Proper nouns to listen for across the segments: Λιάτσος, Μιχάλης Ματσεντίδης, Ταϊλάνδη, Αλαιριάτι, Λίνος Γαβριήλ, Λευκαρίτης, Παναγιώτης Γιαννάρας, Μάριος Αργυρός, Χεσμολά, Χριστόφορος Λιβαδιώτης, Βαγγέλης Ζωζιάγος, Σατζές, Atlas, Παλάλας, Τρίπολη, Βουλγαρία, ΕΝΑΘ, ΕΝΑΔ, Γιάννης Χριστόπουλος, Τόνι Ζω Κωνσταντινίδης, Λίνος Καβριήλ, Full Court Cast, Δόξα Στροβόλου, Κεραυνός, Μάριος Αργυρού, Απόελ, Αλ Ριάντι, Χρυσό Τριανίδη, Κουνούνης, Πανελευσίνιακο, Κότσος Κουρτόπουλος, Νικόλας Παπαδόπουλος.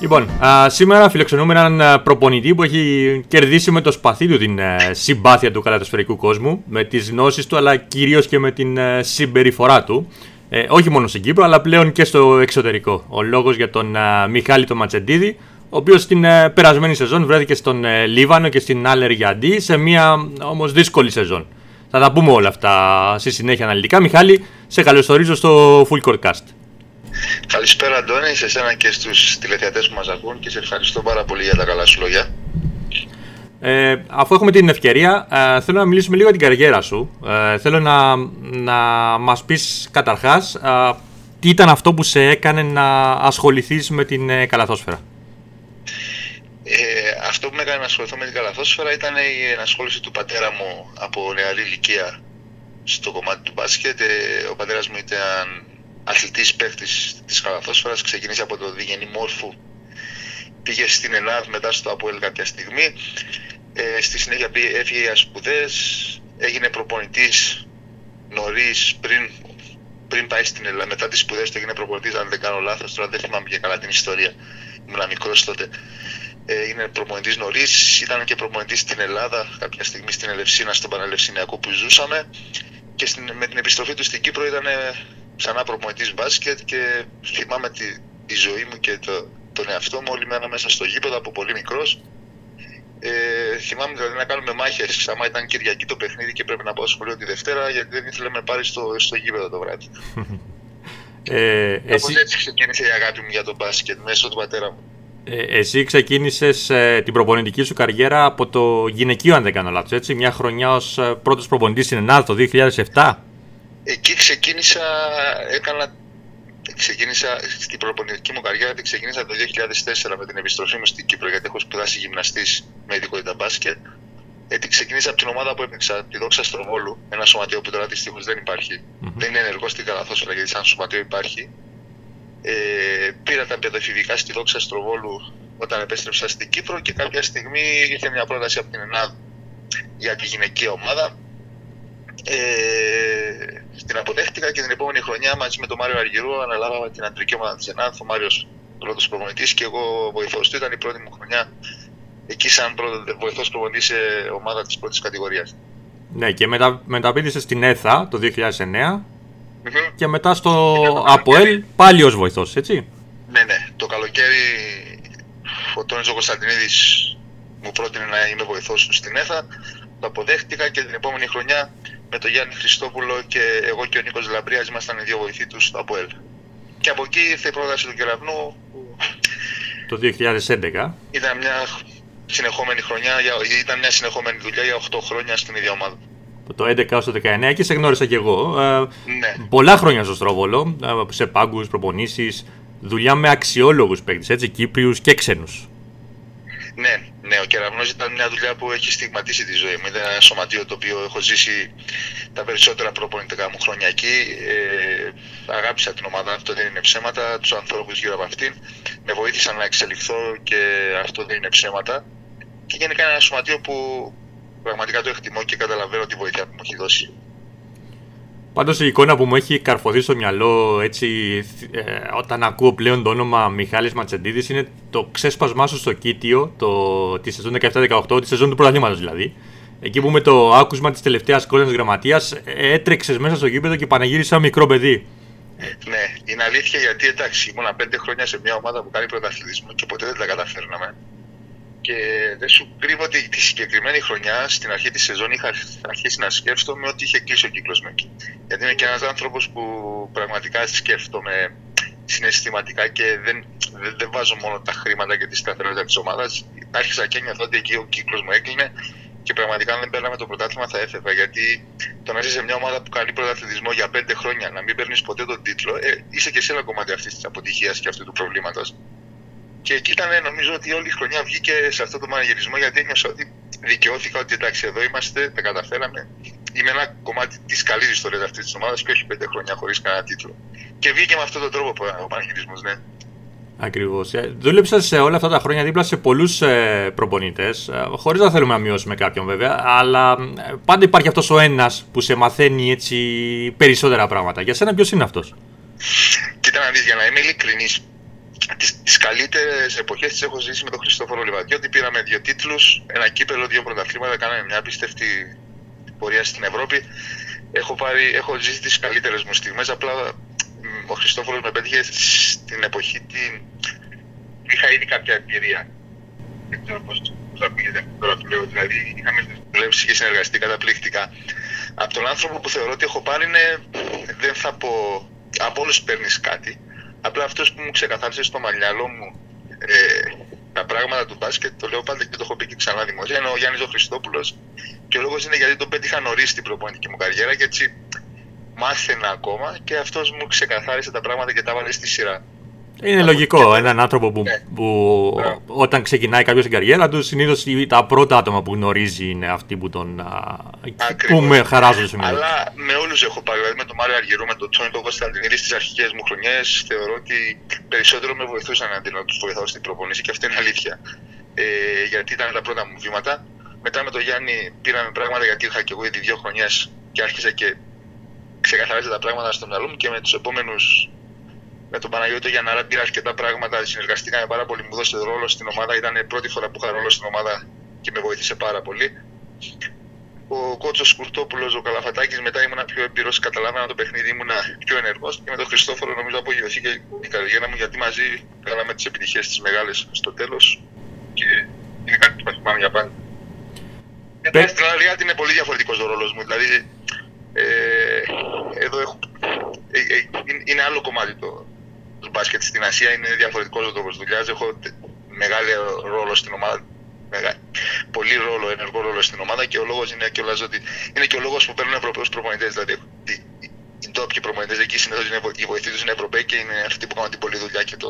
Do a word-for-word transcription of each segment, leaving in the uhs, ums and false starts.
Λοιπόν, σήμερα φιλοξενούμε έναν προπονητή που έχει κερδίσει με το σπαθί του την συμπάθεια του καλατοσφαιρικού κόσμου, με τις γνώσεις του αλλά κυρίως και με την συμπεριφορά του, ε, όχι μόνο στην Κύπρο αλλά πλέον και στο εξωτερικό. Ο λόγος για τον Μιχάλη τον Ματσεντίδη, ο οποίος την περασμένη σεζόν βρέθηκε στον Λίβανο και στην Αλ Ριάντι, σε μια όμως δύσκολη σεζόν. Θα τα πούμε όλα αυτά στη συνέχεια αναλυτικά. Μιχάλη, σε καλωσορίζω στο Full Court Cast. Καλησπέρα Αντώνη, σε εσένα και στους τηλεθεατές που μας ακούν και σε ευχαριστώ πάρα πολύ για τα καλά σου λόγια. Ε, αφού έχουμε την ευκαιρία, ε, θέλω να μιλήσουμε λίγο για την καριέρα σου. Ε, θέλω να, να μας πεις καταρχάς ε, τι ήταν αυτό που σε έκανε να ασχοληθείς με την ε, καλαθόσφαιρα. Ε, αυτό που με έκανε να ασχοληθώ με την καλαθόσφαιρα ήταν η ενασχόληση του πατέρα μου από νεαρή ηλικία στο κομμάτι του μπάσκετ. Ε, ο πατέρας μου ήταν αθλητής παίχτης της καλαθόσφαιρας, ξεκίνησε από το Διγενή Μόρφου, πήγε στην ΕΝΑΘ, μετά στο Απόελ κάποια στιγμή. Ε, στη συνέχεια έφυγε για σπουδές, έγινε προπονητής νωρίς, πριν, πριν πάει στην Ελλάδα. Μετά τις σπουδές του έγινε προπονητής, αν δεν κάνω λάθος, τώρα δεν θυμάμαι και καλά την ιστορία, ήμουν μικρός τότε. Ε, έγινε προπονητής νωρίς, ήταν και προπονητής στην Ελλάδα, κάποια στιγμή στην Ελευσίνα, στον Πανελευσίνιακο που ζούσαμε. Και στην, με την επιστροφή του στην Κύπρο ήταν ξανά προπονητής μπάσκετ και θυμάμαι τη, τη ζωή μου και το, τον εαυτό μου όλη μέρα μέσα στο γήπεδο από πολύ μικρός. Ε, θυμάμαι δηλαδή να κάνουμε μάχες, ξανά ήταν Κυριακή το παιχνίδι και πρέπει να πάω σχολείο τη Δευτέρα γιατί δεν ήθελα να πάρει στο, στο γήπεδο το βράδυ. Ε, εσύ... Έτσι ξεκίνησε η αγάπη μου για τον μπάσκετ μέσω του πατέρα μου. Ε, εσύ ξεκίνησες ε, την προπονητική σου καριέρα από το γυναικείο, αν δεν κάνω λάθος, έτσι, μια χρονιά ως ε, πρώτος προπονητής στην ΕΝΑΔ το δύο χιλιάδες επτά. Εκεί ξεκίνησα, έκανα, ξεκίνησα στην προπονητική μου καριέρα, την ξεκίνησα το δύο χιλιάδες τέσσερα με την επιστροφή μου στην Κύπρο, γιατί έχω σπουδάσει γυμναστής με ειδικότητα μπάσκετ. Ε, την ξεκίνησα από την ομάδα που έπαιξα, τη Δόξα Στροβόλου, ένα σωματείο που τώρα δυστυχώς δεν υπάρχει. Mm-hmm. Δεν είναι ενεργό στην καλαθόσφαιρα, γιατί σαν σωματείο υπάρχει. Ε, πήρα τα παιδοεφηβικά στη Δόξα Στροβόλου όταν επέστρεψα στην Κύπρο και κάποια στιγμή ήρθε μια πρόταση από την ΕΝΑΔ για τη γυναικεία ομάδα. Ε, την αποδέχτηκα και την επόμενη χρονιά μαζί με τον Μάριο Αργυρού αναλάβαμε την αντρική ομάδα της ΕΝΑΘ. Ο Μάριος πρώτος προπονητής και εγώ βοηθός του. Ήταν η πρώτη μου χρονιά εκεί, σαν βοηθός προπονητής σε ομάδα της πρώτης κατηγορίας. Ναι, και μετα, μεταπήδησε στην ΕΘΑ το δύο χιλιάδες εννέα mm-hmm. και μετά στο Απόελ πάλι ως βοηθός, έτσι. Ναι, ναι. Το καλοκαίρι ο Τόνι Ζω Κωνσταντινίδης μου πρότεινε να είμαι βοηθός του στην ΕΘΑ. Το αποδέχτηκα και την επόμενη χρονιά με τον Γιάννη Χριστόπουλο και εγώ και ο Νίκος Λαμπριάς ήμασταν οι δύο βοηθοί του στο Απόελ. Και από εκεί ήρθε η πρόταση του Κεραυνού. Το δύο χιλιάδες έντεκα. Ήταν μια συνεχόμενη χρονιά, ήταν μια συνεχόμενη δουλειά για οκτώ χρόνια στην ίδια ομάδα. Το έντεκα έως το δεκαεννέα και σε γνώρισα κι εγώ. Ναι. Πολλά χρόνια στο Στρόβολο, σε πάγκους, προπονήσεις, δουλειά με αξιόλογους παίκτες, έτσι, Κύπριους και ξένους. Ναι, ναι, ο Κεραυνός ήταν μια δουλειά που έχει στιγματίσει τη ζωή μου. Ήταν ένα σωματείο το οποίο έχω ζήσει τα περισσότερα προπονητικά μου χρόνια εκεί. Ε, αγάπησα την ομάδα, αυτό δεν είναι ψέματα, τους ανθρώπους γύρω από αυτήν. Με βοήθησαν να εξελιχθώ και αυτό δεν είναι ψέματα. Και γενικά είναι ένα σωματείο που πραγματικά το εκτιμώ και καταλαβαίνω τη βοήθεια που μου έχει δώσει. Πάντως η εικόνα που μου έχει καρφωθεί στο μυαλό, έτσι, ε, όταν ακούω πλέον το όνομα Μιχάλης Ματσεντίδης, είναι το ξέσπασμά σου στο Κίτιο, το, τη σεζόν δεκαεπτά δεκαοκτώ, τη σεζόν του πρωταθλήματος δηλαδή. Εκεί που με το άκουσμα της τελευταίας κόλλας γραμματείας έτρεξες μέσα στο γήπεδο και πανηγύρισες σαν μικρό παιδί. Ναι, είναι αλήθεια γιατί εντάξει, ήμουνα πέντε χρόνια σε μια ομάδα που κάνει πρωταθλητισμό και ποτέ δεν τα καταφέρναμε. Και δεν σου κρύβω ότι τη συγκεκριμένη χρονιά, στην αρχή της σεζόν, είχα αρχίσει να σκέφτομαι ότι είχε κλείσει ο κύκλος μου εκεί. Γιατί είμαι και ένας άνθρωπος που πραγματικά σκέφτομαι συναισθηματικά και δεν, δεν, δεν βάζω μόνο τα χρήματα και τη σταθερότητα της ομάδας. Άρχισα και νιώθω ότι εκεί ο κύκλος μου έκλεινε και πραγματικά αν δεν παίρναμε το πρωτάθλημα θα έφευγα. Γιατί το να είσαι σε μια ομάδα που κάνει πρωταθλητισμό για πέντε χρόνια, να μην παίρνεις ποτέ τον τίτλο, ε, είσαι και σε ένα κομμάτι αυτής της αποτυχίας και αυτού του προβλήματος. Και εκεί ήταν, νομίζω, ότι όλη η χρονιά βγήκε σε αυτό το μαναγερισμό, γιατί ένιωσα ότι δικαιώθηκα ότι εντάξει, εδώ είμαστε, τα καταφέραμε. Είμαι ένα κομμάτι τη καλή ιστορία αυτή τη ομάδα και όχι πέντε χρόνια χωρίς κανένα τίτλο. Και βγήκε με αυτόν τον τρόπο ο μαναγερισμός, ναι. Ακριβώς. Δούλεψα σε όλα αυτά τα χρόνια δίπλα σε πολλούς προπονητές, χωρίς να θέλουμε να μειώσουμε κάποιον βέβαια, αλλά πάντα υπάρχει αυτός ο ένας που σε μαθαίνει έτσι περισσότερα πράγματα. Για σένα ποιος είναι αυτός? Κοίτα να δεις, για να είμαι ειλικρινής, τις, τις καλύτερες εποχές τις έχω ζήσει με τον Χριστόφορο Λιβαδιώτη. Πήραμε δύο τίτλους, ένα κύπελλο, δύο πρωταθλήματα, κάναμε μια απίστευτη πορεία στην Ευρώπη. Έχω, πάρει, έχω ζήσει τις καλύτερες μου στιγμές, απλά ο Χριστόφορος με πέτυχε στην εποχή την... είχα ήδη κάποια εμπειρία. Δεν ξέρω πώς θα πήγαινε τώρα του λέω. Δηλαδή είχαμε δουλέψει και συνεργαστεί καταπληκτικά. Από τον άνθρωπο που θεωρώ ότι έχω πάρει είναι, δεν θα πω, από όλους παίρνεις κάτι. Απλά αυτός που μου ξεκαθάρισε στο μαλλιάλο μου ε, τα πράγματα του μπάσκετ, το λέω πάντα και το έχω πει και ξανά δημοσία, είναι ο Γιάννης ο Χριστόπουλος. Και ο λόγος είναι γιατί τον πέτυχα νωρίς στην προπονητική μου καριέρα και έτσι μάθαινα ακόμα και αυτός μου ξεκαθάρισε τα πράγματα και τα βάλε στη σειρά. Είναι λογικό. Έναν άνθρωπο που, ναι. που όταν ξεκινάει κάποιος την καριέρα του, συνήθως τα πρώτα άτομα που γνωρίζει είναι αυτοί που τον που με χαράζουν σήμερα. Αλλά με όλους έχω πάρει. Δηλαδή με τον Μάριο Αργυρού, με τον Τόνι Ζω Κωνσταντινίδη στις αρχικές μου χρονιές, θεωρώ ότι περισσότερο με βοηθούσαν αντί να τους βοηθάω στην προπονήση και αυτή είναι αλήθεια. Ε, γιατί ήταν τα πρώτα μου βήματα. Μετά με τον Γιάννη πήραμε πράγματα γιατί είχα και εγώ ήδη δύο χρονιές και άρχισα και. Ξεκαθαρίζα τα πράγματα στο μυαλό μου και με τους επόμενους, με τον Παναγιώτο Γιαννάρα πήρα αρκετά πράγματα. Συνεργαστήκαμε πάρα πολύ, μου δώσε ρόλο στην ομάδα. Ήταν η πρώτη φορά που είχα ρόλο στην ομάδα και με βοήθησε πάρα πολύ. Ο Κότσος Κουρτόπουλος, ο Καλαφατάκης, μετά ήμουν πιο έμπειρος. Καταλάβανα το παιχνίδι, ήμουν πιο ενεργός. Και με τον Χριστόφορο, νομίζω, απογειωθήκε η καριέρα μου γιατί μαζί κάναμε τις επιτυχίες τις μεγάλες στο τέλος. Και είναι κάτι που θυμάμαι για πάντα. Μετά στην Αλαιριάτι είναι πολύ διαφορετικός ο ρόλος μου. Δηλαδή, Ε, εδώ έχω, ε, ε, είναι άλλο κομμάτι το, το μπάσκετ στην Ασία, είναι διαφορετικός ο τρόπος δουλειάς. Έχω μεγάλο ρόλο στην ομάδα, μεγά, πολύ ρόλο, ενεργό ρόλο στην ομάδα και ο λόγος είναι και ο, λάζω, ότι, είναι και ο λόγος που παίρνουν Ευρωπαίους προπονητές. Δηλαδή οι, οι ντόπιοι προπονητές εκεί συνήθως οι βοηθοί τους είναι Ευρωπαίοι και είναι αυτοί που κάνουν την πολλή δουλειά και το,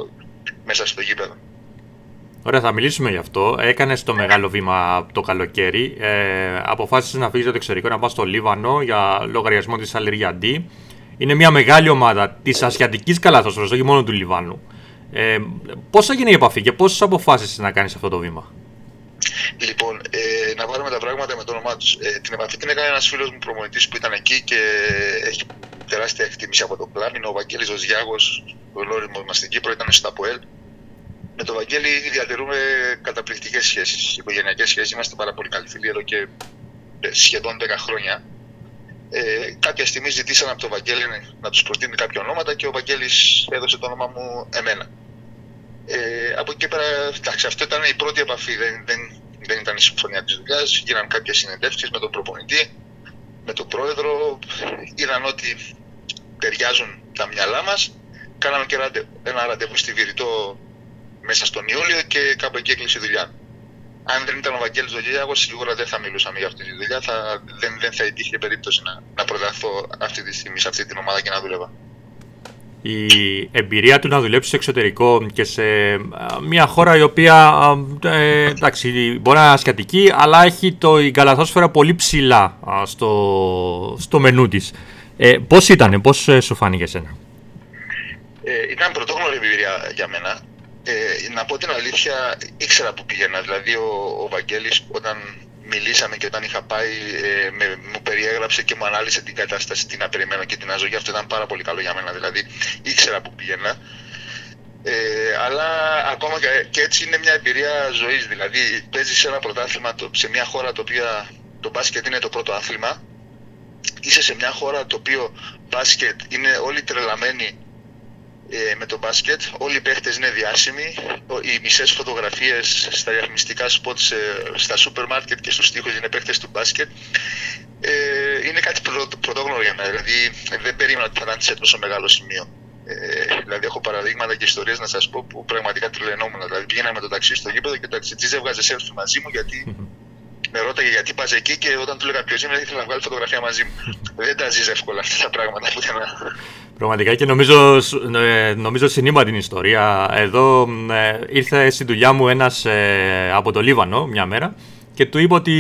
μέσα στο γήπεδο. Ωραία, θα μιλήσουμε γι' αυτό. Έκανες το μεγάλο βήμα το καλοκαίρι. Ε, αποφάσισες να φύγεις από το εξωτερικό, να πας στο Λίβανο για λογαριασμό της Αλ Ριάντι. Είναι μια μεγάλη ομάδα της ασιατικής καλάθοσφαιρας, όχι μόνο του Λιβάνου. Ε, πώς έγινε η επαφή και πώς αποφάσισες να κάνεις αυτό το βήμα? Λοιπόν, ε, να βάλουμε τα πράγματα με το όνομά τους. Ε, την επαφή την έκανε ένας φίλος μου προπονητής που ήταν εκεί και έχει τεράστια εκτίμηση από το πλάνο. Είναι ο Βαγγέλης Ζωζιάγος, ο γνώριμος μας στην Κύπρο, ήταν στο Ταποέλ. Με τον Βαγγέλη διατηρούμε καταπληκτικές σχέσεις, οικογενειακές σχέσεις. Είμαστε πάρα πολύ καλοί φίλοι εδώ και σχεδόν δέκα χρόνια. Ε, κάποια στιγμή ζητήσαν από τον Βαγγέλη να τους προτείνει κάποια ονόματα και ο Βαγγέλης έδωσε το όνομα μου εμένα. Ε, από εκεί και πέρα, εντάξει, αυτό ήταν η πρώτη επαφή. Δεν, δεν, δεν ήταν η συμφωνία της δουλειάς. Γίναν κάποιες συνεντεύξεις με τον προπονητή, με τον πρόεδρο. Είδαν ότι ταιριάζουν τα μυαλά μας. Κάναμε και ένα ραντεβού στη Βηρητό μέσα στον Ιούλιο και κάπου εκεί έκλεισε η δουλειά. Αν δεν ήταν ο Βαγγέλης Ζωγιάγος, σίγουρα δεν θα μιλούσαμε για αυτή τη δουλειά. Θα, δεν, δεν θα υπήρχε περίπτωση να, να προταθώ αυτή τη στιγμή σε αυτή την ομάδα και να δουλεύω. Η εμπειρία του να δουλέψει στο εξωτερικό και σε μια χώρα η οποία ε, εντάξει, μπορεί να είναι ασιατική, αλλά έχει το, η καλαθόσφαιρα πολύ ψηλά στο, στο μενού της. Ε, πώς ήταν, πώς σου φάνηκε εσένα? Ε, ήταν πρωτόγνωρη εμπειρία για μένα. Ε, να πω την αλήθεια, ήξερα που πήγαινα. Δηλαδή, ο, ο Βαγγέλης, όταν μιλήσαμε και όταν είχα πάει, ε, με, μου περιέγραψε και μου ανάλυσε την κατάσταση, τι να περιμένω και τι να ζω. Γι' αυτό ήταν πάρα πολύ καλό για μένα. Δηλαδή, ήξερα που πήγαινα. Ε, αλλά ακόμα και, και έτσι είναι μια εμπειρία ζωής. Δηλαδή, παίζεις σε ένα πρωτάθλημα το, σε μια χώρα το οποίο το μπάσκετ είναι το πρώτο άθλημα. Είσαι σε μια χώρα το οποίο μπάσκετ είναι όλοι τρελαμένοι. Ε, με το μπάσκετ, όλοι οι παίχτες είναι διάσημοι, οι μισές φωτογραφίες στα διαφημιστικά σποτ, ε, στα σούπερ μάρκετ και στους τοίχους είναι παίχτες του μπάσκετ. Ε, είναι κάτι πρω, πρωτόγνωρο για μένα, δηλαδή δεν περίμενα ότι θα ήταν σε τόσο μεγάλο σημείο. Ε, δηλαδή έχω παραδείγματα και ιστορίες να σας πω που πραγματικά τρελαινόμουν. Δηλαδή πήγαινα με το ταξί στο γήπεδο και ο ταξιτζής έβγαζε selfie μαζί μου γιατί με ρώταγε γιατί πας εκεί και όταν του έλεγα ποιος είμαι, ήθελα να βγάλω φωτογραφία μαζί μου. Δεν τα ζεις εύκολα αυτά τα πράγματα πουθενά. Πραγματικά, και νομίζω, νομίζω συνήμα την ιστορία. Εδώ ε, ήρθε στη δουλειά μου ένας ε, από το Λίβανο μια μέρα και του είπα ότι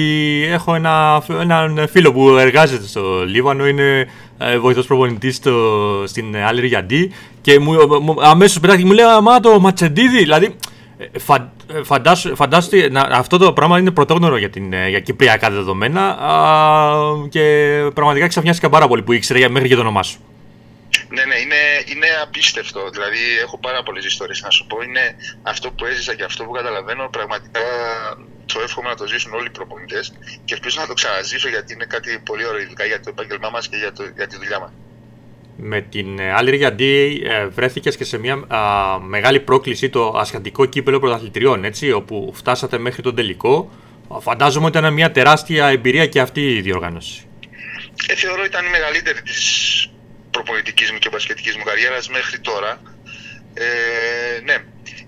έχω ένα, έναν φίλο που εργάζεται στο Λίβανο, είναι ε, βοηθός προπονητής στο, στην Αλ Ριάντι, και μου, αμέσως πετάχτηκε, μου λέει «Μα το Ματσεντίδη», δηλαδή φα, φαντάσου, φαντάσου να, αυτό το πράγμα είναι πρωτόγνωρο για, την, για κυπριακά δεδομένα α, και πραγματικά ξαφνιάστηκα πάρα πολύ που ήξερε μέχρι και το όνομά σου. Ναι, ναι, είναι, είναι απίστευτο. Δηλαδή, έχω πάρα πολλές ιστορίες να σου πω. Είναι αυτό που έζησα και αυτό που καταλαβαίνω. Πραγματικά το εύχομαι να το ζήσουν όλοι οι προπονητές και ελπίζω να το ξαναζήσω, γιατί είναι κάτι πολύ ωραίο, ειδικά για το επάγγελμά μας και για, το, για τη δουλειά μας. Με την Αλ Ριάντι βρέθηκες και σε μια α, μεγάλη πρόκληση, το Ασιατικό Κύπελλο Πρωταθλητριών, έτσι, όπου φτάσατε μέχρι τον τελικό. Φαντάζομαι ότι ήταν μια τεράστια εμπειρία και αυτή η διοργάνωση. Ε, θεωρώ ήταν η μεγαλύτερη της προπονητικής μου και μπασκετικής μου καριέρας μέχρι τώρα. Ε, ναι,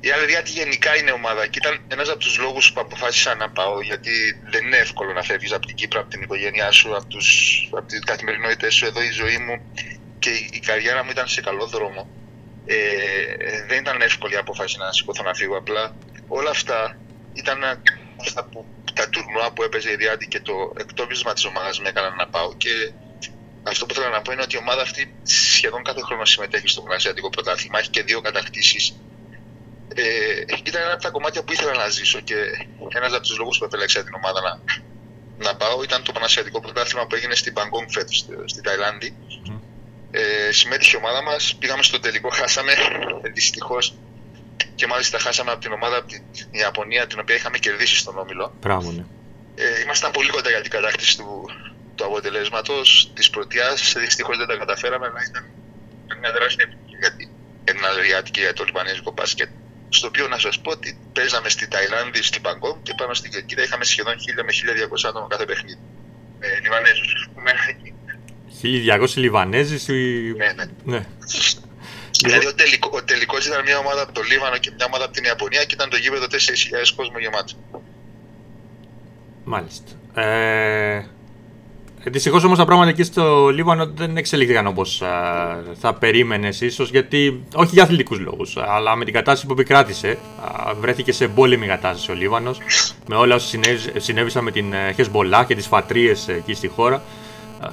η Αλ Ριάντι γενικά είναι ομάδα και ήταν ένας από τους λόγους που αποφάσισα να πάω, γιατί δεν είναι εύκολο να φεύγεις από την Κύπρο, από την οικογένειά σου, από, τους, από τις καθημερινότητες σου. Εδώ η ζωή μου και η καριέρα μου ήταν σε καλό δρόμο. Ε, δεν ήταν εύκολη η απόφαση να σηκωθώ να φύγω, απλά όλα αυτά ήταν αυτά που, τα τουρνουά που έπαιζε η Ριάντι και το εκτόπισμα της ομάδας με έκαναν να πάω. Και αυτό που θέλω να πω είναι ότι η ομάδα αυτή σχεδόν κάθε χρόνο συμμετέχει στο Ασιατικό Πρωτάθλημα, έχει και δύο κατακτήσεις. Ε, ήταν ένα από τα κομμάτια που ήθελα να ζήσω και ένας από τους λόγους που επέλεξα την ομάδα να, να πάω ήταν το Πανασιατικό Πρωτάθλημα που έγινε στην Μπανγκόκ φέτος, στην Ταϊλάνδη. Mm. Ε, συμμετείχε η ομάδα μας, πήγαμε στο τελικό, χάσαμε δυστυχώς. Και μάλιστα χάσαμε από την ομάδα από την Ιαπωνία, την οποία είχαμε κερδίσει στον όμιλο. Πράγμα. Ε, ήμασταν πολύ κοντά για την κατάκτηση του. του αποτελέσματος της πρωτιάς, δυστυχώς δεν τα καταφέραμε, αλλά ήταν μια τεράστια επιτυχία γιατί την Αλ Ριάντι και για το λιβανέζικο μπάσκετ. Στο οποίο να σας πω ότι παίζαμε στη Ταϊλάνδη, στην Μπαγκόκ και πάνω στην Κερκίδα είχαμε σχεδόν χίλια με χίλια διακόσια άτομα κάθε παιχνίδι. Ε, Λιβανέζους. χίλια διακόσιοι Λιβανέζοι. Ναι, ναι. ναι. Δηλαδή ο, τελικό, ο τελικός ήταν μια ομάδα από το Λίβανο και μια ομάδα από την Ιαπωνία και ήταν το γήπεδο τέσσερις χιλιάδες κόσμο γεμάτο. Μάλιστα. Ε... Δυστυχώς όμως τα πράγματα εκεί στο Λίβανο δεν εξελίχθηκαν όπως θα περίμενες ίσως, γιατί όχι για αθλητικούς λόγους, αλλά με την κατάσταση που επικράτησε, βρέθηκε σε πόλεμη κατάσταση ο Λίβανος με όλα όσα συνέβησαν με την Χεσμολά και τις φατρίες εκεί στη χώρα.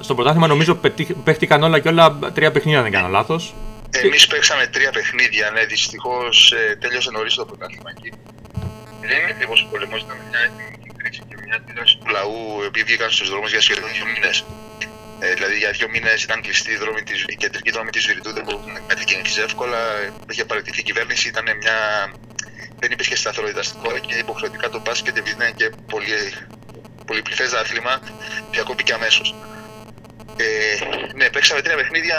Στο πρωτάθλημα νομίζω παίχτηκαν όλα και όλα τρία παιχνίδια, δεν κάνω λάθος. Εμείς παίξαμε τρία παιχνίδια, ναι, δυστυχώς τέλειωσε νωρίς το πρωτάθλημα εκεί. Δεν είναι ακριβώς πολεμός, ήταν μια και μια τήρηση του λαού, οι οποίοι βγήκαν στους δρόμους για σχεδόν δύο μήνες. Ε, δηλαδή για δύο μήνες ήταν κλειστή η δρόμη της, η κεντρική δρόμη της Βηρητού, δεν μπορούσε να μετακινηθεί εύκολα. Είχε παραιτηθεί η κυβέρνηση, ήταν μια... δεν υπήρχε σταθερότητα στην χώρα και υποχρεωτικά το μπάσκετ, επειδή ήταν και πολύ, πολυπληθές άθλημα, διακόπηκε αμέσως. Ε, ναι, παίξαμε τρία παιχνίδια.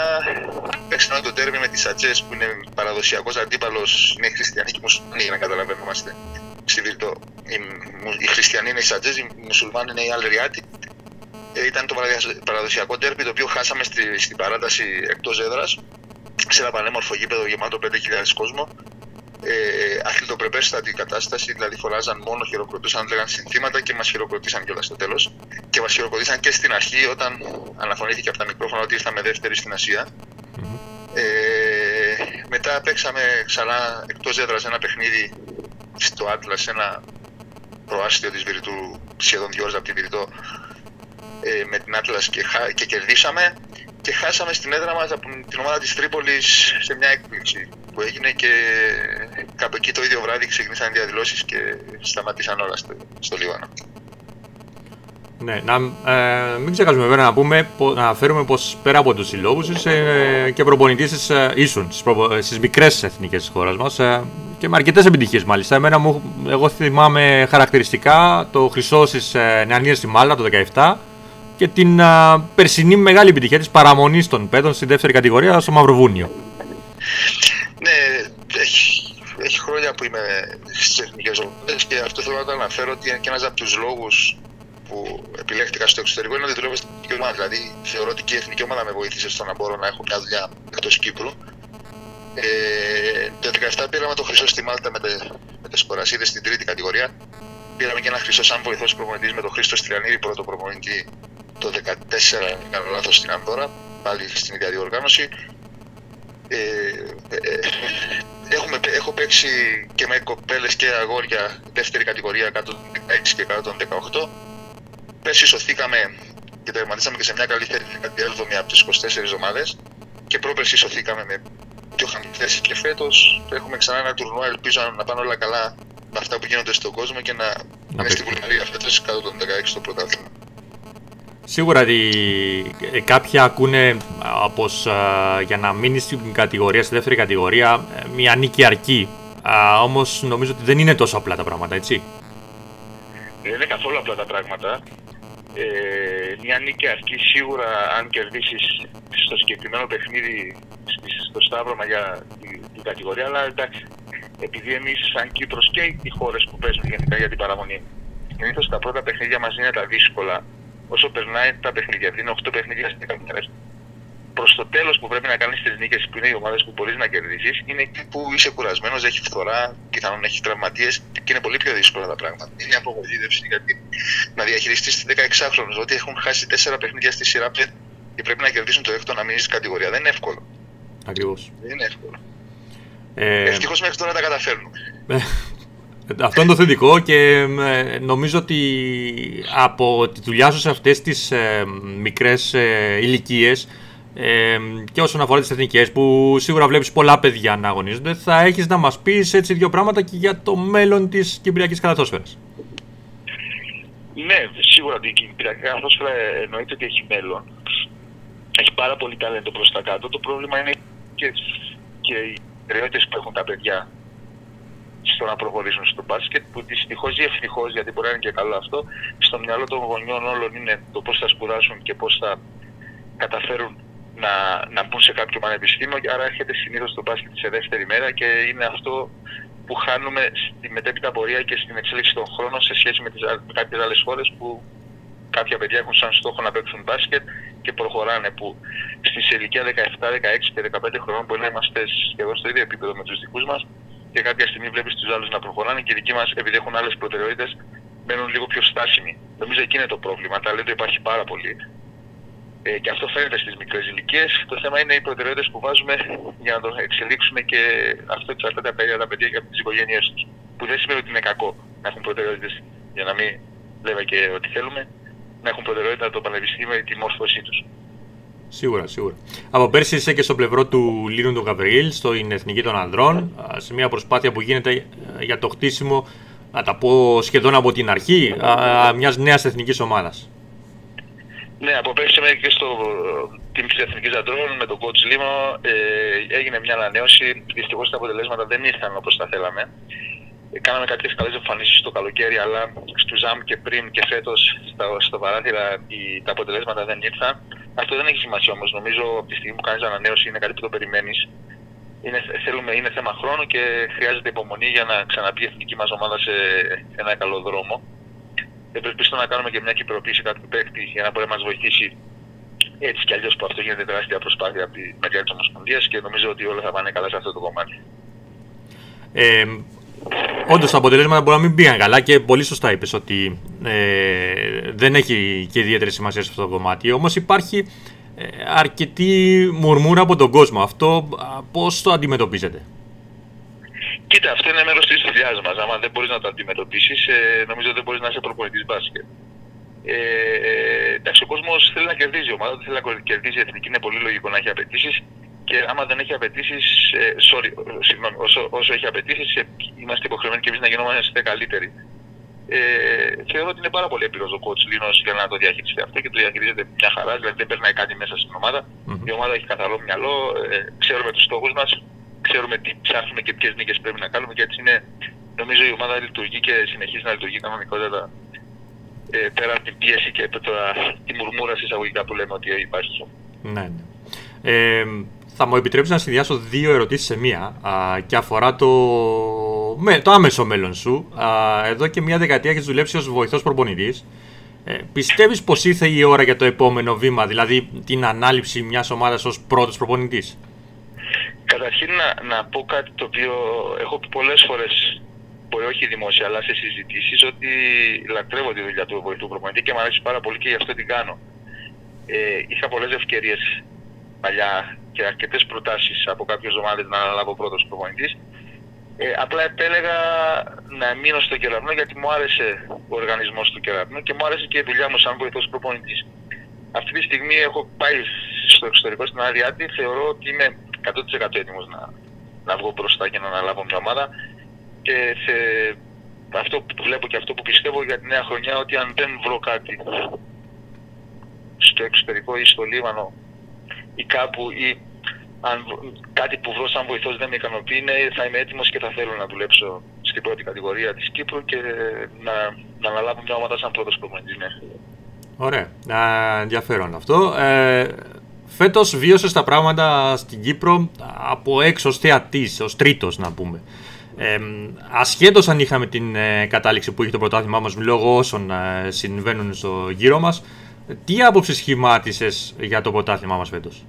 Παίξαμε το τέρμι με τη Σατζές που είναι παραδοσιακός αντίπαλος, είναι χριστιανή και μουσουλμάνη, για να καταλαβαίνομαστε. Στη Βηρητό. Οι, οι χριστιανοί είναι οι Σατζές, οι μουσουλμάνοι είναι οι Αλ Ριάντι. Ε, ήταν το παραδοσιακό ντέρμπι το οποίο χάσαμε στη, στην παράταση εκτός έδρας σε ένα πανέμορφο γήπεδο γεμάτο πέντε χιλιάδες κόσμο. Ε, αθλητοπρεπέστατη κατάσταση, δηλαδή φοράζαν μόνο, χειροκροτούσαν, λέγαν συνθήματα και μας χειροκροτήσαν κιόλας στο τέλος. Και μας χειροκροτήσαν και στην αρχή όταν αναφωνήθηκε από τα μικρόφωνα ότι ήρθαμε δεύτεροι στην Ασία. Ε, μετά παίξαμε ξανά εκτός έδρας ένα παιχνίδι στο Atlas, ένα προάστιο της Βηρητού, σχεδόν δύο ώρες από τη Βηρητό, ε, με την Atlas και, χα... και κερδίσαμε και χάσαμε στην έδρα μας από την ομάδα της Τρίπολης σε μια έκπληξη που έγινε και κάπου εκεί το ίδιο βράδυ ξεκίνησαν οι διαδηλώσεις και σταματήσαν όλα στο, στο Λίβανο. Ναι, να ε, μην ξεχάσουμε βέβαια να, πούμε, να φέρουμε πως πέρα από τους συλλόγους είσαι ε, και προπονητής ε, ίσουν στις, προ, στις μικρές εθνικές της χώρας μας ε, και με αρκετές επιτυχίες μάλιστα. Εμένα μου, εγώ θυμάμαι χαρακτηριστικά το χρυσό στις ε, Νεανίες στη Μάλτα το δεκαεπτά και την ε, περσινή μεγάλη επιτυχία της παραμονής των παιδών στη δεύτερη κατηγορία στο Μαυροβούνιο. Ναι, έχει, έχει χρόνια που είμαι στις εθνικές ομάδες και αυτό θέλω να το αναφέρω ότι είναι και ένας από τους λόγους που επιλέχτηκα στο εξωτερικό είναι ότι δουλεύω στην εθνική ομάδα. Δηλαδή, θεωρώ ότι και η εθνική ομάδα με βοήθησε στο να μπορώ να έχω μια δουλειά εκτός Κύπρου. Ε, το δύο χιλιάδες δεκαεπτά πήραμε το χρυσό στη Μάλτα με, τε, με τις κορασίδες στην τρίτη κατηγορία. πήραμε και ένα Χρυσό σαν βοηθός προπονητής με τον Χρυσό Τριανίδη, πρώτο προπονητή το δεκατέσσερα, αν δεν κάνω λάθος, στην Ανδόρα, πάλι στην ίδια διοργάνωση. Ε, ε, έχουμε, έχω παίξει και με κοπέλες και αγόρια δεύτερη κατηγορία, κάτω των δεκαέξι και κάτω των δεκαοκτώ. Πέρσι σωθήκαμε και τερματίσαμε και σε μια καλή θέση, έβδομη από τις είκοσι τέσσερις εβδομάδες, και πρόπερσι σωθήκαμε με πιο χαμηλή θέση, και φέτος έχουμε ξανά ένα τουρνουά, ελπίζω να πάνε όλα καλά με αυτά που γίνονται στον κόσμο και να, να είναι στην Βουλγαρία φέτος κάτω των δεκαέξι το πρωτάθλημα. Σίγουρα ότι κάποιοι ακούνε όπως για να μείνει στην κατηγορία, στη δεύτερη κατηγορία, μια νίκη αρκεί, όμως νομίζω ότι δεν είναι τόσο απλά τα πράγματα, έτσι. Δεν είναι καθόλου απλά τα πράγματα. Ε, μια νίκη αρκεί σίγουρα αν κερδίσεις στο συγκεκριμένο παιχνίδι στο Σταύρωμα για την κατηγορία, αλλά εντάξει, επειδή εμείς σαν Κύπρος και οι χώρες που παίζουν γενικά για την παραμονή, συνήθως τα πρώτα παιχνίδια μας είναι τα δύσκολα. Όσο περνάει τα παιχνίδια, δηλαδή είναι οκτώ παιχνίδια στις δέκα μέρες. Προς το τέλος που πρέπει να κάνεις τις νίκες, που είναι οι ομάδες που μπορείς να κερδίσεις, είναι εκεί που είσαι κουρασμένος, έχει φθορά, πιθανόν έχει τραυματίες και είναι πολύ πιο δύσκολα τα πράγματα. Είναι απογοήτευση γιατί να διαχειριστείς τις δεκαεξάχρονους ότι έχουν χάσει τέσσερα παιχνίδια στη σειρά και πρέπει να κερδίσουν το έκτο να μείνει στην κατηγορία. Δεν είναι εύκολο. Ακριβώς. Δεν είναι εύκολο. Ε... Ευτυχώς μέχρι τώρα τα καταφέρνουμε. Αυτό είναι το θετικό και νομίζω ότι από τη δουλειά σου σε αυτές τις ε, μικρές ε, ηλικίες ε, και όσον αφορά τις εθνικές που σίγουρα βλέπεις πολλά παιδιά να αγωνίζονται, θα έχεις να μας πεις έτσι δύο πράγματα και για το μέλλον της κυπριακής καλαθόσφαιρας. Ναι, σίγουρα η κυπριακή καλαθόσφαιρα εννοείται ότι έχει μέλλον. Έχει πάρα πολύ ταλέντο προς τα κάτω. Το πρόβλημα είναι και, και οι ιδιαιτερότητες που έχουν τα παιδιά στο να προχωρήσουν στο μπάσκετ, που δυστυχώς ή ευτυχώς, γιατί μπορεί να είναι και καλό αυτό, στο μυαλό των γονιών όλων είναι το πώς θα σπουδάσουν και πώς θα καταφέρουν να, να μπουν σε κάποιο πανεπιστήμιο. Άρα έρχεται συνήθως το μπάσκετ σε δεύτερη μέρα και είναι αυτό που χάνουμε στη μετέπειτα πορεία και στην εξέλιξη των χρόνων σε σχέση με, τις, με κάποιες άλλες χώρες που κάποια παιδιά έχουν σαν στόχο να παίξουν μπάσκετ και προχωράνε, που στις ηλικία δεκαεπτά, δεκαέξι και δεκαπέντε χρονών μπορεί να είμαστε σχεδόν στο ίδιο επίπεδο με τους δικούς μας. Και κάποια στιγμή βλέπεις τους άλλους να προχωράνε και οι δικοί μας, επειδή έχουν άλλες προτεραιότητες, μένουν λίγο πιο στάσιμοι. Νομίζω εκεί είναι το πρόβλημα. Ταλέντο υπάρχει πάρα πολύ. Ε, και αυτό φαίνεται στις μικρές ηλικίες. Το θέμα είναι οι προτεραιότητες που βάζουμε για να το εξελίξουμε, και αυτό εξαρτάται από τα παιδιά και από τις οικογένειές τους. Που δεν σημαίνει ότι είναι κακό να έχουν προτεραιότητες, για να μην λέμε και ότι θέλουμε, να έχουν προτεραιότητα το πανεπιστήμιο ή τη μόρφωσή τους. Σίγουρα, σίγουρα. Από πέρσι είσαι και στο πλευρό του Λίνου του Γαβριήλ, στην Εθνική των Ανδρών, σε μια προσπάθεια που γίνεται για το χτίσιμο, να τα πω σχεδόν από την αρχή, μιας νέας εθνικής ομάδας. Ναι, από πέρσι είμαι και στο team της Εθνικής Ανδρών με τον coach Λίμο. Ε, έγινε μια ανανέωση. Δυστυχώς τα αποτελέσματα δεν ήρθαν όπως τα θέλαμε. Ε, κάναμε κάποιες καλές εμφανίσεις το καλοκαίρι, αλλά στο Ζαμ και πριν και φέτος στα, στο παράθυρα η, τα αποτελέσματα δεν ήρθαν. Αυτό δεν έχει σημασία όμως. Νομίζω από τη στιγμή που κάνεις ανανέωση είναι κάτι που το περιμένεις. Είναι, θέλουμε, είναι θέμα χρόνου και χρειάζεται υπομονή για να ξαναπεί η εθνική μας ομάδα σε ένα καλό δρόμο. Ευελπιστώ να κάνουμε και μια κυπροποίηση κάποιου παίκτη για να μπορεί να μας βοηθήσει, έτσι κι αλλιώς που αυτό γίνεται τεράστια προσπάθεια από τη μεριά της Ομοσπονδίας, και νομίζω ότι όλα θα πάνε καλά σε αυτό το κομμάτι. Ε, Όντως τα αποτελέσματα μπορεί να μην πήγαν καλά και πολύ σωστά είπες ότι ε, δεν έχει και ιδιαίτερη σημασία σε αυτό το κομμάτι. Όμως υπάρχει ε, αρκετή μουρμούρα από τον κόσμο. Αυτό πώς το αντιμετωπίζετε? Κοίτα, αυτό είναι μέρος της δουλειάς μας. Άμα δεν μπορείς να το αντιμετωπίσεις, ε, νομίζω δεν μπορείς να είσαι προπονητής μπάσκετ. Ε, ε, εντάξει, ο κόσμος θέλει να κερδίζει η ομάδα, θέλει να κερδίζει η εθνική. Είναι πολύ λογικό να έχει απαιτήσεις. Και άμα δεν έχει απαιτήσεις, ε, sorry, συγγνώμη, όσο, όσο έχει απαιτήσεις, ε, είμαστε υποχρεωμένοι και εμείς να γινόμαστε καλύτεροι. Ε, θεωρώ ότι είναι πάρα πολύ έμπειρος ο coach Λίνος για να το διαχειριστεί αυτό και το διαχειρίζεται μια χαρά, δηλαδή δεν περνάει κάτι μέσα στην ομάδα. Mm-hmm. Η ομάδα έχει καθαρό μυαλό, ε, ξέρουμε τους στόχους μας, ξέρουμε τι ψάχνουμε και ποιες νίκες πρέπει να κάνουμε, και έτσι είναι, νομίζω η ομάδα λειτουργεί και συνεχίζει να λειτουργεί κανονικότατα, ε, πέρα από την πίεση και τώρα, τη μουρμούρα εισαγωγικά που λέμε ότι υπάρχει. Ναι, ναι. Ε, θα μου επιτρέψεις να συνδυάσω δύο ερωτήσεις σε μία α, και αφορά το, με, το άμεσο μέλλον σου. Α, εδώ και μία δεκαετία έχεις δουλέψει ως βοηθός προπονητής. Ε, πιστεύεις πως ήρθε η ώρα για το επόμενο βήμα, δηλαδή την ανάληψη μιας ομάδας ως πρώτος προπονητής? Καταρχήν να, να πω κάτι το οποίο έχω πει πολλές φορές μπορεί όχι δημόσια, αλλά σε συζητήσεις, ότι λατρεύω τη δουλειά του βοηθού προπονητή και μου αρέσει πάρα πολύ και γι' αυτό την κάνω. Ε, είχα πολλές ευκαιρίες παλιά και αρκετές προτάσεις από κάποιες ομάδες να αναλάβω πρώτος προπονητής. Ε, απλά επέλεγα να μείνω στο Κεραυνό γιατί μου άρεσε ο οργανισμός του Κεραυνού και μου άρεσε και η δουλειά μου σαν βοηθός προπονητής. Αυτή τη στιγμή έχω πάει στο εξωτερικό στην Αλ Ριάντι. Θεωρώ ότι είμαι εκατό τοις εκατό έτοιμος να, να βγω μπροστά και να αναλάβω μια ομάδα. Και θε, αυτό που βλέπω και αυτό που πιστεύω για τη νέα χρονιά, ότι αν δεν βρω κάτι στο εξωτερικό ή στο Λίβανο ή κάπου, ή αν κάτι που βρω σαν βοηθός δεν με ικανοποιεί, θα είμαι έτοιμος και θα θέλω να δουλέψω στην πρώτη κατηγορία της Κύπρου και να, να αναλάβω μια ομάδα σαν πρώτος προπονητής. Ναι. Ωραία, ε, ενδιαφέρον αυτό. Ε, φέτος βίωσες τα πράγματα στην Κύπρο από έξω ως θεατής, ως τρίτος να πούμε. Ε, ασχέτως αν είχαμε την ε, κατάληξη που είχε το πρωτάθλημά μας λόγω όσων ε, συμβαίνουν στο γύρο μας, τι άποψη σχημάτισες για το πρωτάθλημά μας φέτος?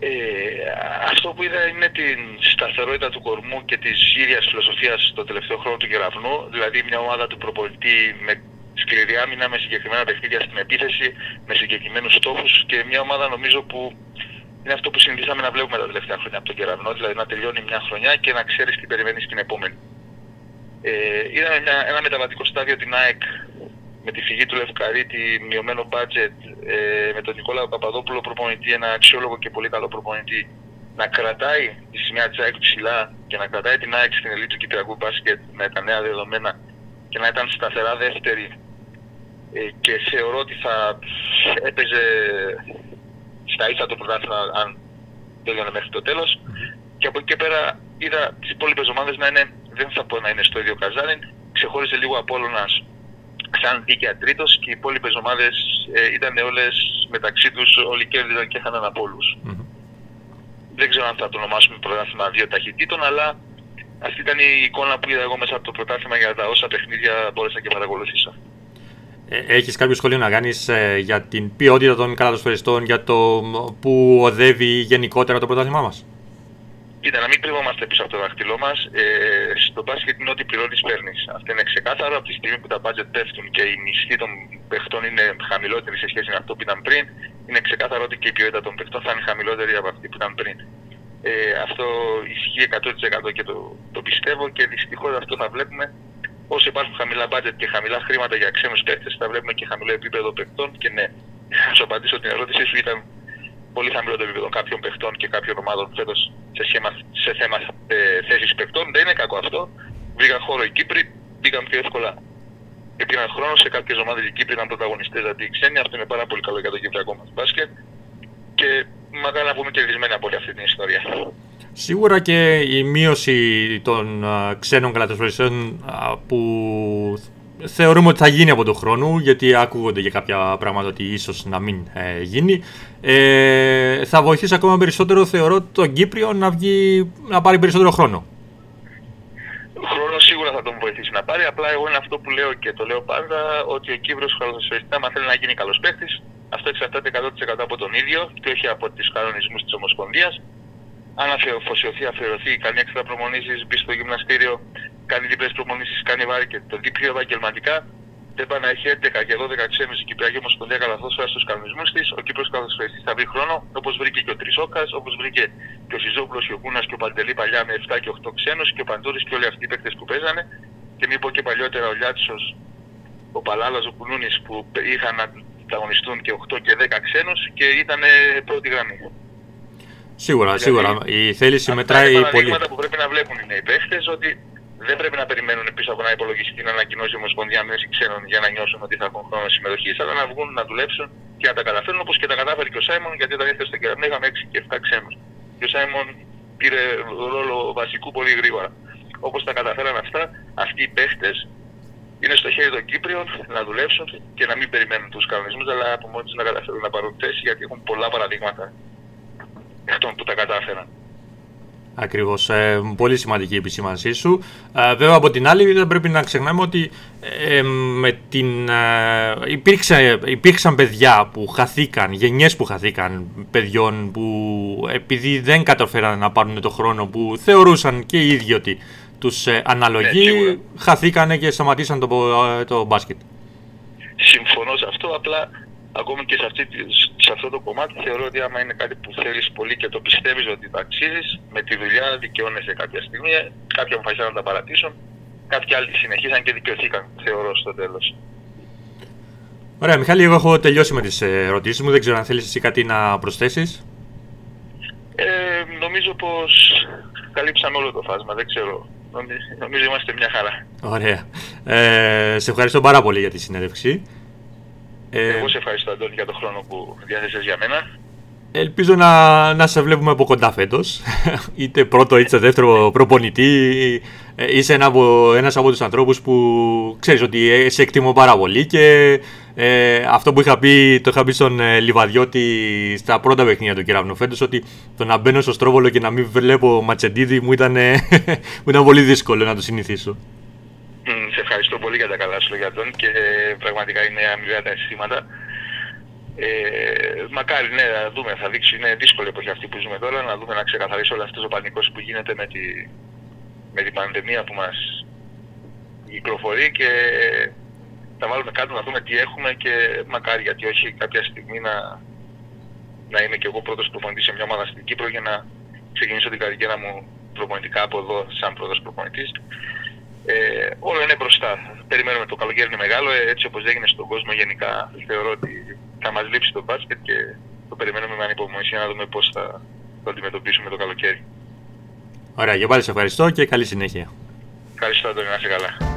Ε, αυτό που είδα είναι την σταθερότητα του κορμού και της ίδιας φιλοσοφίας το τελευταίο χρόνο του Κεραυνού, δηλαδή μια ομάδα του προπονητή με σκληρή άμυνα, με συγκεκριμένα παιχνίδια στην επίθεση, με συγκεκριμένους στόχους, και μια ομάδα νομίζω που είναι αυτό που συνηθίσαμε να βλέπουμε τα τελευταία χρόνια από τον Κεραυνό, δηλαδή να τελειώνει μια χρονιά και να ξέρεις τι περιμένεις την επόμενη. Ε, είδαμε μια, ένα μεταβατικό στάδιο την ΑΕΚ με τη φυγή του Λευκαρίτη, μειωμένο budget, ε, με τον Νικόλα Παπαδόπουλο προπονητή, ένα αξιόλογο και πολύ καλό προπονητή, να κρατάει τη σημαία της ΑΕΚ ψηλά και να κρατάει την ΑΕΚ στην ελίτ του κυπριακού μπάσκετ με τα νέα δεδομένα και να ήταν σταθερά δεύτερη, ε, και θεωρώ ότι θα έπαιζε στα ίσα το πρωτάθλημα αν τέλειωνε μέχρι το τέλος. Και από εκεί και πέρα είδα τις υπόλοιπες ομάδες να είναι, δεν θα πω να είναι στο ίδιο καζάνι, ξεχώρισε λίγο από Απόλλωνας σαν δίκαια τρίτος και οι υπόλοιπες ομάδες ε, ήταν όλες μεταξύ τους, όλοι κέρδισαν και χάναν από όλους. Mm-hmm. Δεν ξέρω αν θα το ονομάσουμε πρωτάθλημα δύο ταχυτήτων, αλλά αυτή ήταν η εικόνα που είδα εγώ μέσα από το πρωτάθλημα για τα όσα παιχνίδια μπόρεσα και παρακολουθήσα. Έχεις κάποιο σχόλιο να κάνεις ε, για την ποιότητα των καλαθοσφαιριστών, για το που οδεύει γενικότερα το πρωτάθλημά μας? Κοίτα, να μην κρύβομαστε πίσω από το δάχτυλό μας. Ε, στο μπάσκετ είναι ό,τι πληρώνεις παίρνεις. Αυτό είναι ξεκάθαρο. Από τη στιγμή που τα budget πέφτουν και οι μισθοί των παιχτών είναι χαμηλότεροι σε σχέση με αυτό που ήταν πριν, είναι ξεκάθαρο ότι και η ποιότητα των παιχτών θα είναι χαμηλότερη από αυτή που ήταν πριν. Ε, αυτό ισχύει εκατό τοις εκατό και το, το πιστεύω και δυστυχώς αυτό θα βλέπουμε. Όσο υπάρχουν χαμηλά budget και χαμηλά χρήματα για ξένους παίκτες, θα βλέπουμε και χαμηλό επίπεδο παιχτών. Και ναι, να σου απαντήσω την ερώτησή σου, ήταν πολύ χαμηλό το επίπεδο κάποιων παιχτών και κάποιων ομάδων φέτος σε, σχέμα, σε θέμα ε, θέσης παιχτών. Δεν είναι κακό αυτό. Βρήκαν χώρο οι Κύπροι, πήγαν πιο εύκολα και πήραν χρόνο. Σε κάποιες ομάδες οι Κύπροι ήταν πρωταγωνιστές, δηλαδή οι ξένοι. Αυτό είναι πάρα πολύ καλό για το κυπριακό μας μπάσκετ. Και μακάρι να βγούμε κερδισμένοι από όλη αυτή την ιστορία. Σίγουρα και η μείωση των α, ξένων καλαθοσφαιριστών που θεωρούμε ότι θα γίνει από τον χρόνο, γιατί ακούγονται για κάποια πράγματα ότι ίσως να μην ε, γίνει, ε, θα βοηθήσει ακόμα περισσότερο, θεωρώ, τον Κύπριο να, βγει, να πάρει περισσότερο χρόνο. Χρόνο σίγουρα θα τον βοηθήσει να πάρει, απλά εγώ είναι αυτό που λέω και το λέω πάντα, ότι ο Κύπριος καλαθοσφαιριστής, άμα θέλει να γίνει καλός παίκτης, αυτό εξαρτάται εκατό τοις εκατό από τον ίδιο και όχι από τους κανονισμούς της Ομοσπονδίας. Αν αφοσιωθεί, αφιερωθεί, κάνει έξτρα προπονήσεις, μπει στο γυμναστήριο, κάνει διπλές προπονήσεις, κάνει βάρη και το δει πιο επαγγελματικά, δεν πάει να έχει έντεκα και δώδεκα ξένους η Κυπριακή Ομοσπονδία Καλαθοσφαίρας στους κανονισμούς της. Ο Κύπρος καλαθοσφαιριστής θα βρει χρόνο, όπως βρήκε και ο Τρισόκας, όπως βρήκε και ο Σιζόπουλος, ο Κούνας και ο Παντελή παλιά με επτά και οκτώ ξένους και ο Παντούρης και όλοι αυτοί οι παίκτες που παίζανε. Και μήπως και παλιότερα ο Λιάτσος, ο Παλάλας, ο Κουνούνης που είχαν να ανταγωνιστούν και οκτώ και δέκα ξένους και ήταν πρώτη γραμμή. Σίγουρα, δηλαδή, σίγουρα. Η θέληση μετράει πολύ. Αυτά είναι παραδείγματα που πρέπει να βλέπουν οι νέοι παίχτες, ότι δεν πρέπει να περιμένουν πίσω από ένα υπολογιστή να ανακοινώσει η Ομοσπονδία μείωση ξένων για να νιώσουν ότι θα έχουν χρόνο συμμετοχής, αλλά να βγουν, να δουλέψουν και να τα καταφέρουν, όπως και τα κατάφερε και ο Σάιμον, γιατί όταν ήρθε στον Κεραυνό είχαμε έξι και επτά ξένους. Και ο Σάιμον πήρε ρόλο βασικού πολύ γρήγορα. Όπως τα καταφέραν αυτά, αυτοί οι παίχτες είναι στο χέρι των Κύπριων να δουλέψουν και να μην περιμένουν τους κανονισμούς, αλλά από μόνοι τους να καταφέρουν να πάρουν θέση, γιατί έχουν πολλά παραδείγματα αυτών που τα κατάφεραν. Ακριβώς. Ε, πολύ σημαντική η επισήμανσή σου. Ε, βέβαια από την άλλη δεν πρέπει να ξεχνάμε ότι ε, με την, ε, υπήρξε, υπήρξαν παιδιά που χαθήκαν, γενιές που χαθήκαν παιδιών που επειδή δεν καταφέραν να πάρουν το χρόνο που θεωρούσαν και οι ίδιοι ότι τους αναλογεί, ναι, χαθήκανε και σταματήσαν το, το μπάσκετ. Συμφωνώ σε αυτό, απλά ακόμη και σε, αυτή, σε αυτό το κομμάτι θεωρώ ότι άμα είναι κάτι που θέλεις πολύ και το πιστεύεις ότι το αξίζεις, με τη δουλειά δικαιώνεσαι κάποια στιγμή, κάποιοι αποφασίσαν να τα παρατήσουν, κάποιοι άλλοι συνεχίσαν και δικαιωθήκαν, θεωρώ, στο τέλος. Ωραία, Μιχάλη, εγώ έχω τελειώσει με τις ερωτήσεις μου, δεν ξέρω αν θέλεις εσύ κάτι να προσθέσεις. Ε, νομίζω πως καλύψαμε όλο το φάσμα, δεν ξέρω. Νομίζω είμαστε μια χαρά. Ωραία. Ε, σε ευχαριστώ πάρα πολύ για τη συνέντευξη. Εγώ σε ευχαριστώ, Αντώνη, για τον χρόνο που διάθεσες για μένα. Ελπίζω να, να σε βλέπουμε από κοντά φέτος. Είτε πρώτο είτε δεύτερο προπονητή. Είσαι ένα από, ένας από τους ανθρώπους που ξέρεις ότι σε εκτιμώ πάρα πολύ. Και ε, αυτό που είχα πει, το είχα πει στον Λιβαδιώτη στα πρώτα παιχνίδια του Κεραυνού φέτος, ότι το να μπαίνω στο Στρόβολο και να μην βλέπω Ματσεντίδη μου ήταν, μου ήταν πολύ δύσκολο να το συνηθίσω. Σε ευχαριστώ πολύ για τα καλά σου λόγια, Αντώνη, και πραγματικά είναι αμοιβαία τα αισθήματα. Ε, μακάρι, ναι, να δούμε, θα δείξει. Είναι δύσκολη εποχή αυτή που ζούμε τώρα, να δούμε να ξεκαθαρίσει όλο αυτό ο πανικός που γίνεται με, τη, με την πανδημία που μας κυκλοφορεί, και να βάλουμε κάτω να δούμε τι έχουμε και μακάρι, γιατί όχι, κάποια στιγμή να, να είμαι και εγώ πρώτος προπονητής σε μια ομάδα στην Κύπρο για να ξεκινήσω την καριέρα μου προπονητικά από εδώ σαν πρώτος προπονητής. Ε, όλο είναι μπροστά. Περιμένουμε, το καλοκαίρι είναι μεγάλο, έτσι όπως έγινε στον κόσμο γενικά, θεωρώ ότι θα μας λείψει το μπάσκετ και το περιμένουμε με ανυπομονησία να δούμε πώς θα το αντιμετωπίσουμε το καλοκαίρι. Ωραία, και πάλι σε ευχαριστώ και καλή συνέχεια. Ευχαριστώ, Αντώνη, να είσαι καλά.